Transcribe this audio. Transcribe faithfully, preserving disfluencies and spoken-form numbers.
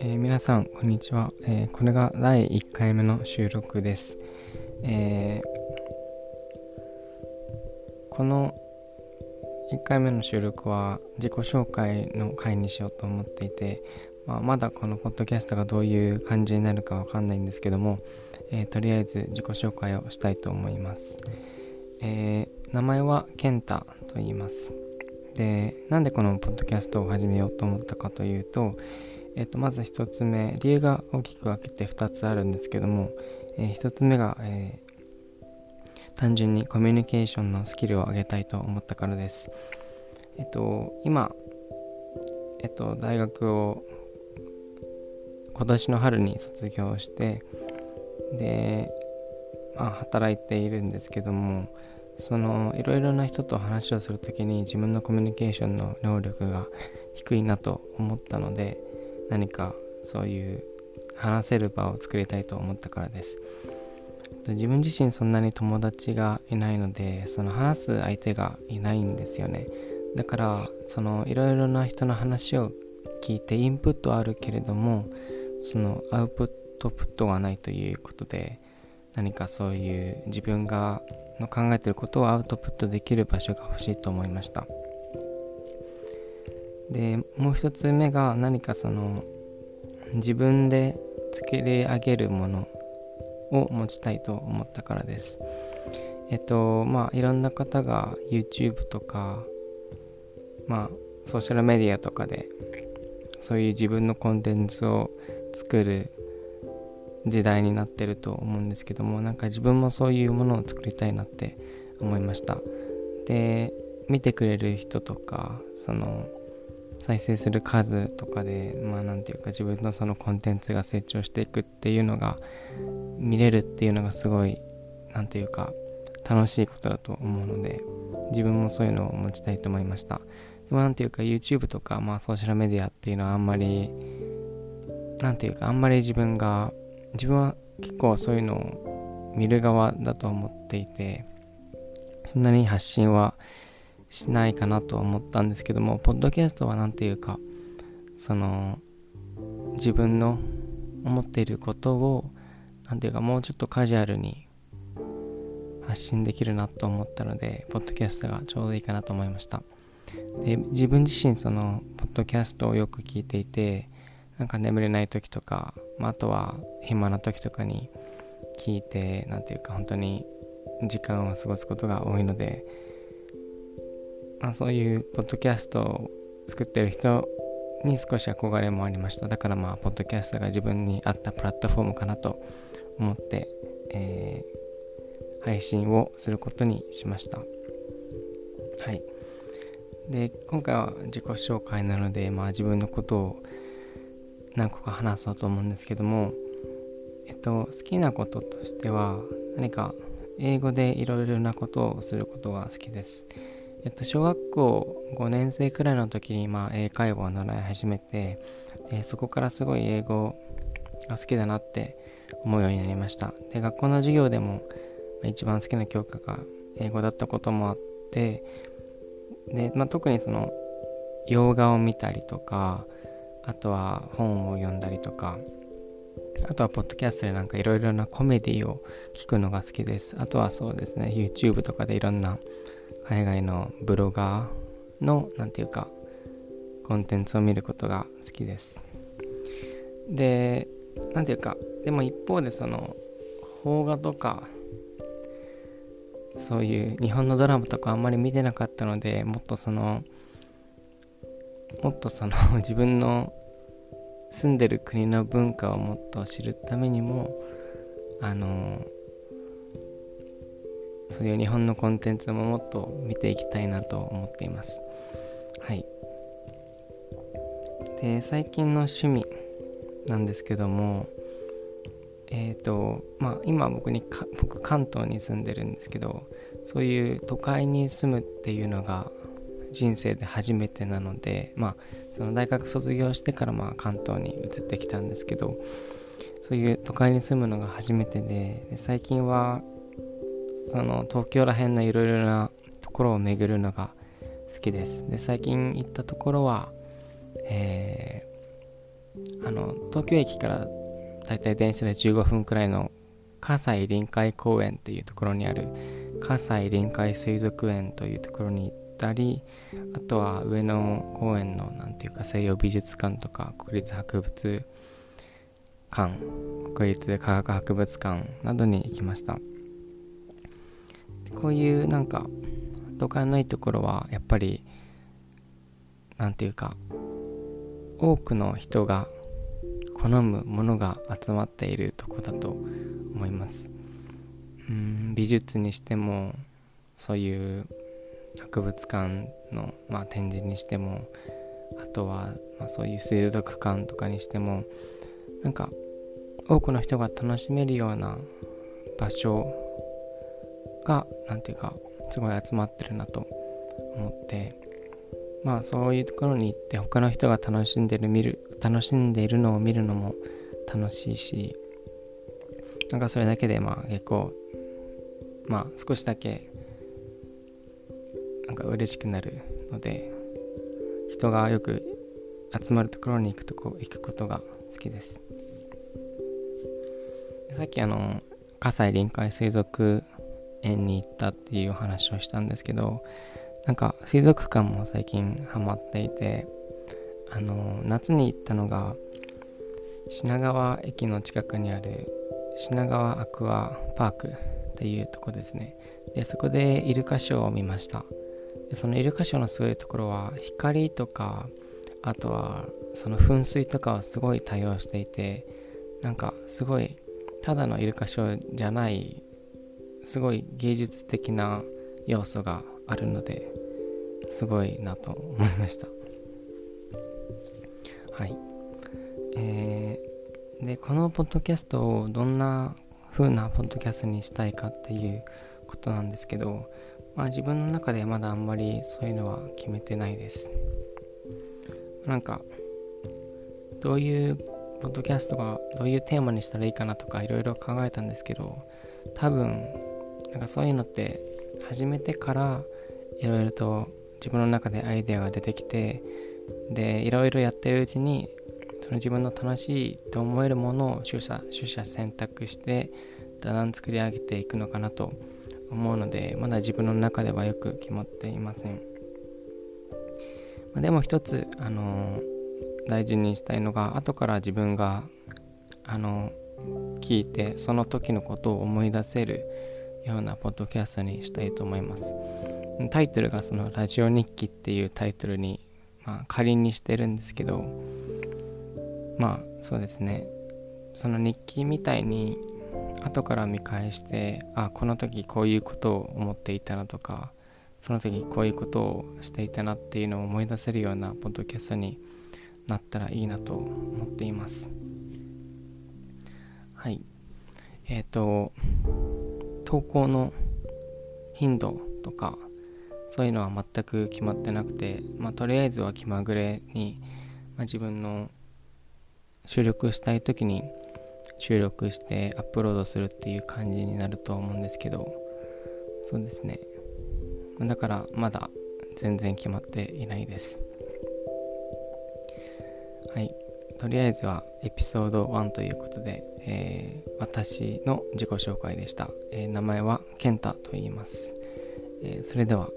えー、皆さんこんにちは、えー、これがだいいっかいめの収録です、えー、このいっかいめの収録は自己紹介の回にしようと思っていて、まあ、まだこのポッドキャストがどういう感じになるかわかんないんですけども、えー、とりあえず自己紹介をしたいと思います、えー、名前はケンタと言います。で、なんでこのポッドキャストを始めようと思ったかというと、えっと、まず一つ目、理由が大きく分けてふたつあるんですけども、えー、一つ目が、えー、単純にコミュニケーションのスキルを上げたいと思ったからです。えっと、今、えっと、大学を今年の春に卒業して、で、まあ、働いているんですけども、そのいろいろな人と話をするときに自分のコミュニケーションの能力が低いなと思ったので、何かそういう話せる場を作りたいと思ったからです。自分自身そんなに友達がいないので、その話す相手がいないんですよね。だからそのいろいろな人の話を聞いてインプットはあるけれども、そのアウトプットがないということで、何かそういう自分がの考えていることをアウトプットできる場所が欲しいと思いました。で、もう一つ目が何かその自分で作り上げるものを持ちたいと思ったからです。えっとまあいろんな方が YouTube とかまあソーシャルメディアとかでそういう自分のコンテンツを作る時代になってると思うんですけども、なんか自分もそういうものを作りたいなって思いました。で、見てくれる人とか、その再生する数とかで、まあなんていうか自分のそのコンテンツが成長していくっていうのが見れるっていうのがすごいなんていうか楽しいことだと思うので、自分もそういうのを持ちたいと思いました。でもなんていうか YouTube とかまあソーシャルメディアっていうのはあんまりなんていうかあんまり自分が自分は結構そういうのを見る側だと思っていて、そんなに発信はしないかなと思ったんですけども、ポッドキャストはなんていうかその自分の思っていることをなんていうかもうちょっとカジュアルに発信できるなと思ったので、ポッドキャストがちょうどいいかなと思いました。で、自分自身そのポッドキャストをよく聞いていて、なんか眠れない時とか、まあ、あとは暇な時とかに聞いて、なんていうか本当に時間を過ごすことが多いので、まあ、そういうポッドキャストを作ってる人に少し憧れもありました。だからまあポッドキャストが自分に合ったプラットフォームかなと思って、えー、配信をすることにしました。はい。で、今回は自己紹介なので、まあ自分のことを何個か話そうと思うんですけども、えっと好きなこととしては何か英語でいろいろなことをすることが好きです。えっと小学校ごねん生くらいの時にまあ英会話を習い始めて、でそこからすごい英語が好きだなって思うようになりました。で、学校の授業でも一番好きな教科が英語だったこともあって、でまあ特にその洋画を見たりとか、あとは本を読んだりとか、あとはポッドキャストでなんかいろいろなコメディを聞くのが好きです。あとはそうですね、 YouTube とかでいろんな海外のブロガーのなんていうかコンテンツを見ることが好きです。で、なんていうかでも一方でその邦画とかそういう日本のドラマとかあんまり見てなかったので、もっとそのもっとその自分の住んでる国の文化をもっと知るためにも、あのそういう日本のコンテンツももっと見ていきたいなと思っています。はい。で、最近の趣味なんですけども、えっとまあ今僕にか僕関東に住んでるんですけど、そういう都会に住むっていうのが人生で初めてなので、まあその大学卒業してからまあ関東に移ってきたんですけど、そういう都会に住むのが初めて で, で最近はその東京ら辺のいろいろなところを巡るのが好きです。で、最近行ったところは、えー、あの東京駅からだいたい電車でじゅうごふんくらいの葛西臨海公園っていうところにある葛西臨海水族園というところに行ったり、あとは上野公園のなんていうか西洋美術館とか国立博物館、国立科学博物館などに行きました。こういうなんか都会のいいところはやっぱりなんていうか多くの人が好むものが集まっているとこだと思います。うーん、美術にしてもそういう博物館の、まあ、展示にしても、あとは、まあ、そういう水族館とかにしても、なんか多くの人が楽しめるような場所がなんていうかすごい集まってるなと思って、まあそういうところに行って他の人が楽しんでる見る楽しんでいるのを見るのも楽しいし、なんかそれだけでまあ結構まあ少しだけなんか嬉しくなるので、人がよく集まるところに行くとこ行くことが好きです。さっきあの葛西臨海水族園に行ったっていう話をしたんですけど、なんか水族館も最近ハマっていて、あの夏に行ったのが品川駅の近くにある品川アクアパークっていうとこですね。で、そこでイルカショーを見ました。で、そのイルカショーのすごいところは光とか、あとはその噴水とかをすごい多用していて、なんかすごいただのイルカショーじゃないすごい芸術的な要素があるのですごいなと思いました。はい、えー、でこのポッドキャストをどんな風なポッドキャストにしたいかっていうことなんですけど、まあ、自分の中でまだあんまりそういうのは決めてないです。なんかどういうポッドキャストがどういうテーマにしたらいいかなとかいろいろ考えたんですけど、多分なんかそういうのって始めてからいろいろと自分の中でアイデアが出てきて、でいろいろやってるうちにその自分の楽しいと思えるものを取捨取捨選択してだんだん作り上げていくのかなと思うので、まだ自分の中ではよく決まっていません。まあ、でも一つあの大事にしたいのが、後から自分があの聞いてその時のことを思い出せるようなポッドキャストにしたいと思います。タイトルがそのラジオ日記っていうタイトルに、まあ、仮にしてるんですけど、まあそうですね、その日記みたいに後から見返して、あ、この時こういうことを思っていたなとか、その時こういうことをしていたなっていうのを思い出せるようなポッドキャストになったらいいなと思っています。はい、えっと投稿の頻度とかそういうのは全く決まってなくて、まあ、とりあえずは気まぐれに、まあ、自分の収録したい時に収録してアップロードするっていう感じになると思うんですけど、そうですね、だからまだ全然決まっていないです。はい、とりあえずはエピソードいちということで、えー、私の自己紹介でした。えー、名前は健太と言います。えー、それでは。